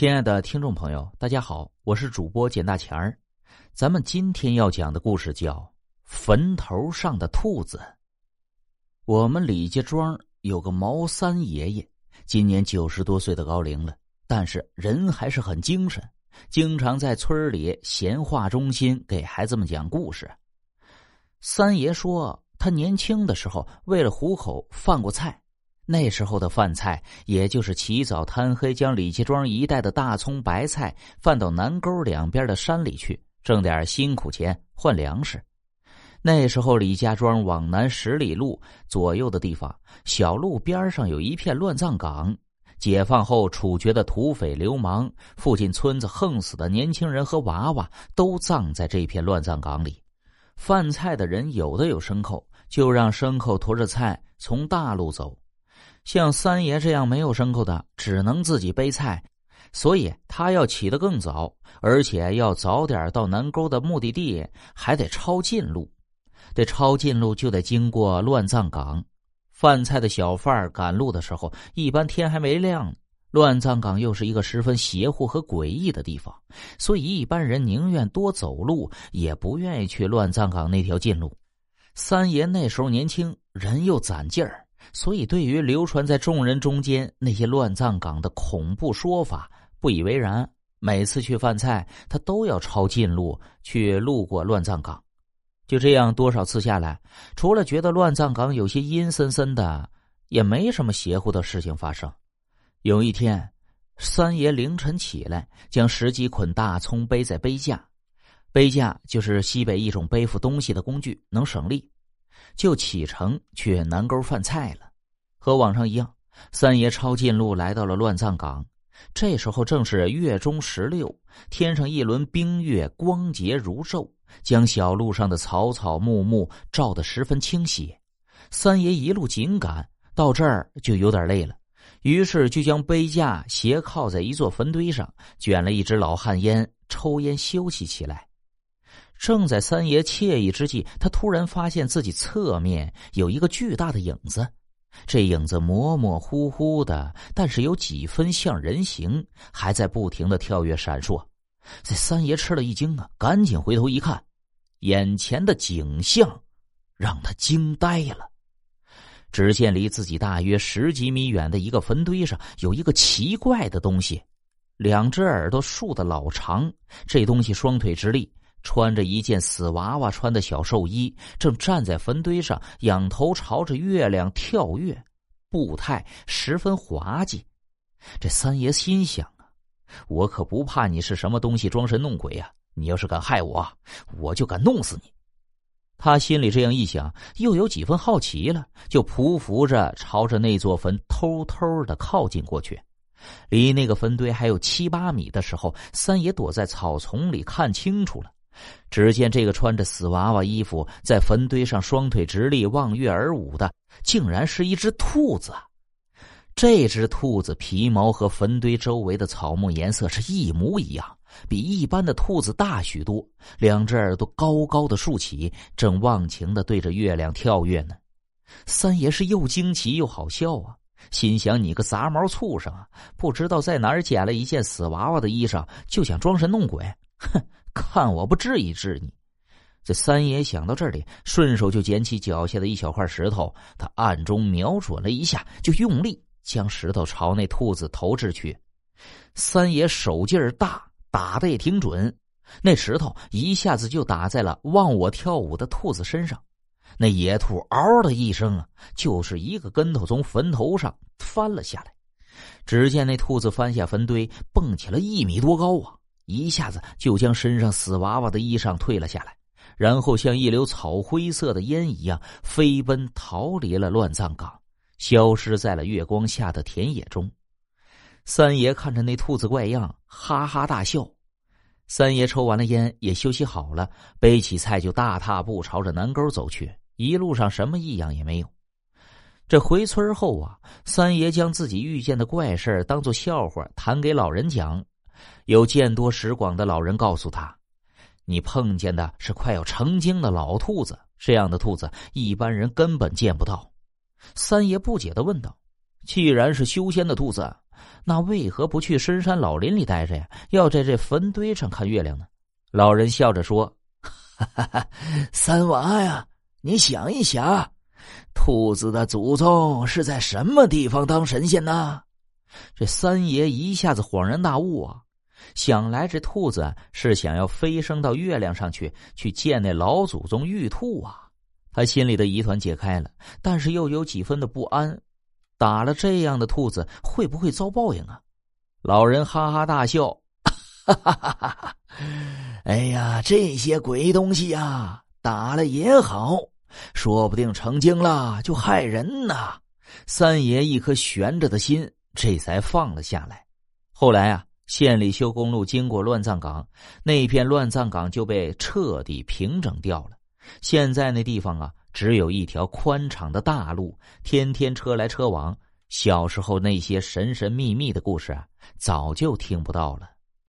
亲爱的听众朋友，大家好，我是主播简大钱儿。咱们今天要讲的故事叫《坟头上的兔子》。我们李家庄有个毛三爷爷，今年90多岁的高龄了，但是人还是很精神，经常在村里闲话中心给孩子们讲故事。三爷说，他年轻的时候为了糊口贩过菜，那时候的贩菜也就是起早贪黑，将李家庄一带的大葱白菜贩到南沟两边的山里去，挣点辛苦钱换粮食。那时候李家庄往南10里路左右的地方，小路边上有一片乱葬岗，解放后处决的土匪流氓，附近村子横死的年轻人和娃娃都葬在这片乱葬岗里。贩菜的人有的有牲口，就让牲口驮着菜从大路走，像三爷这样没有牲口的只能自己背菜，所以他要起得更早，而且要早点到南沟的目的地，还得抄近路。得抄近路就得经过乱葬岗，贩菜的小贩赶路的时候一般天还没亮，乱葬岗又是一个十分邪乎和诡异的地方，所以一般人宁愿多走路也不愿意去乱葬岗那条近路。三爷那时候年轻，人又攒劲儿，所以对于流传在众人中间那些乱葬岗的恐怖说法不以为然，每次去贩菜他都要抄近路去路过乱葬岗。就这样多少次下来，除了觉得乱葬岗有些阴森森的，也没什么邪乎的事情发生。有一天，三爷凌晨起来，将10几捆大葱背在背架，背架就是西北一种背负东西的工具，能省力，就启程去南沟贩菜了。和往常一样，三爷抄近路来到了乱葬岗。这时候正是月中16，天上一轮冰月，光洁如昼，将小路上的草草木木照得十分清晰。三爷一路紧赶，到这儿就有点累了，于是就将背架斜靠在一座坟堆上，卷了一支老旱烟，抽烟休息起来。正在三爷惬意之际，他突然发现自己侧面有一个巨大的影子，这影子模模糊糊的，但是有几分像人形，还在不停的跳跃闪烁。这三爷吃了一惊啊，赶紧回头一看，眼前的景象让他惊呆了。只见离自己大约10几米远的一个坟堆上有一个奇怪的东西，两只耳朵竖得老长，这东西双腿直立，穿着一件死娃娃穿的小寿衣，正站在坟堆上仰头朝着月亮跳跃，步态十分滑稽。这三爷心想啊，我可不怕你是什么东西装神弄鬼啊，你要是敢害我，我就敢弄死你。他心里这样一想，又有几分好奇了，就匍匐着朝着那座坟偷偷的靠近过去。离那个坟堆还有7、8米的时候，三爷躲在草丛里看清楚了，只见这个穿着死娃娃衣服在坟堆上双腿直立望月而舞的，竟然是一只兔子。这只兔子皮毛和坟堆周围的草木颜色是一模一样，比一般的兔子大许多，两只耳朵高高的竖起，正忘情的对着月亮跳跃呢。三爷是又惊奇又好笑啊，心想你个杂毛畜生啊，不知道在哪儿捡了一件死娃娃的衣裳，就想装神弄鬼，哼，看我不治一治你。这三爷想到这里，顺手就捡起脚下的一小块石头，他暗中瞄准了一下，就用力将石头朝那兔子投掷去。三爷手劲儿大，打得也挺准，那石头一下子就打在了忘我跳舞的兔子身上。那野兔嗷的一声啊，就是一个跟头从坟头上翻了下来。只见那兔子翻下坟堆，蹦起了1米多高啊，一下子就将身上死娃娃的衣裳退了下来，然后像一流草灰色的烟一样飞奔逃离了乱葬岗，消失在了月光下的田野中。三爷看着那兔子怪样，哈哈大笑。三爷抽完了烟，也休息好了，背起菜就大踏步朝着南沟走去，一路上什么异样也没有。这回村后啊，三爷将自己遇见的怪事当作笑话谈给老人讲。有见多识广的老人告诉他，你碰见的是快要成精的老兔子，这样的兔子一般人根本见不到。三爷不解地问道，既然是修仙的兔子，那为何不去深山老林里待着呀？要在这坟堆上看月亮呢？老人笑着说：“哈哈哈，三娃呀，你想一想，兔子的祖宗是在什么地方当神仙呢？”这三爷一下子恍然大悟啊！想来这兔子是想要飞升到月亮上去见那老祖宗玉兔啊！他心里的疑团解开了，但是又有几分的不安。打了这样的兔子会不会遭报应啊？老人哈哈大笑，哈哈哈哈！哎呀，这些鬼东西啊，打了也好，说不定成精了就害人呐！三爷一颗悬着的心这才放了下来。后来啊，县里修公路经过乱葬岗，那片乱葬岗就被彻底平整掉了。现在那地方啊，只有一条宽敞的大路，天天车来车往。小时候那些神神秘秘的故事啊，早就听不到了。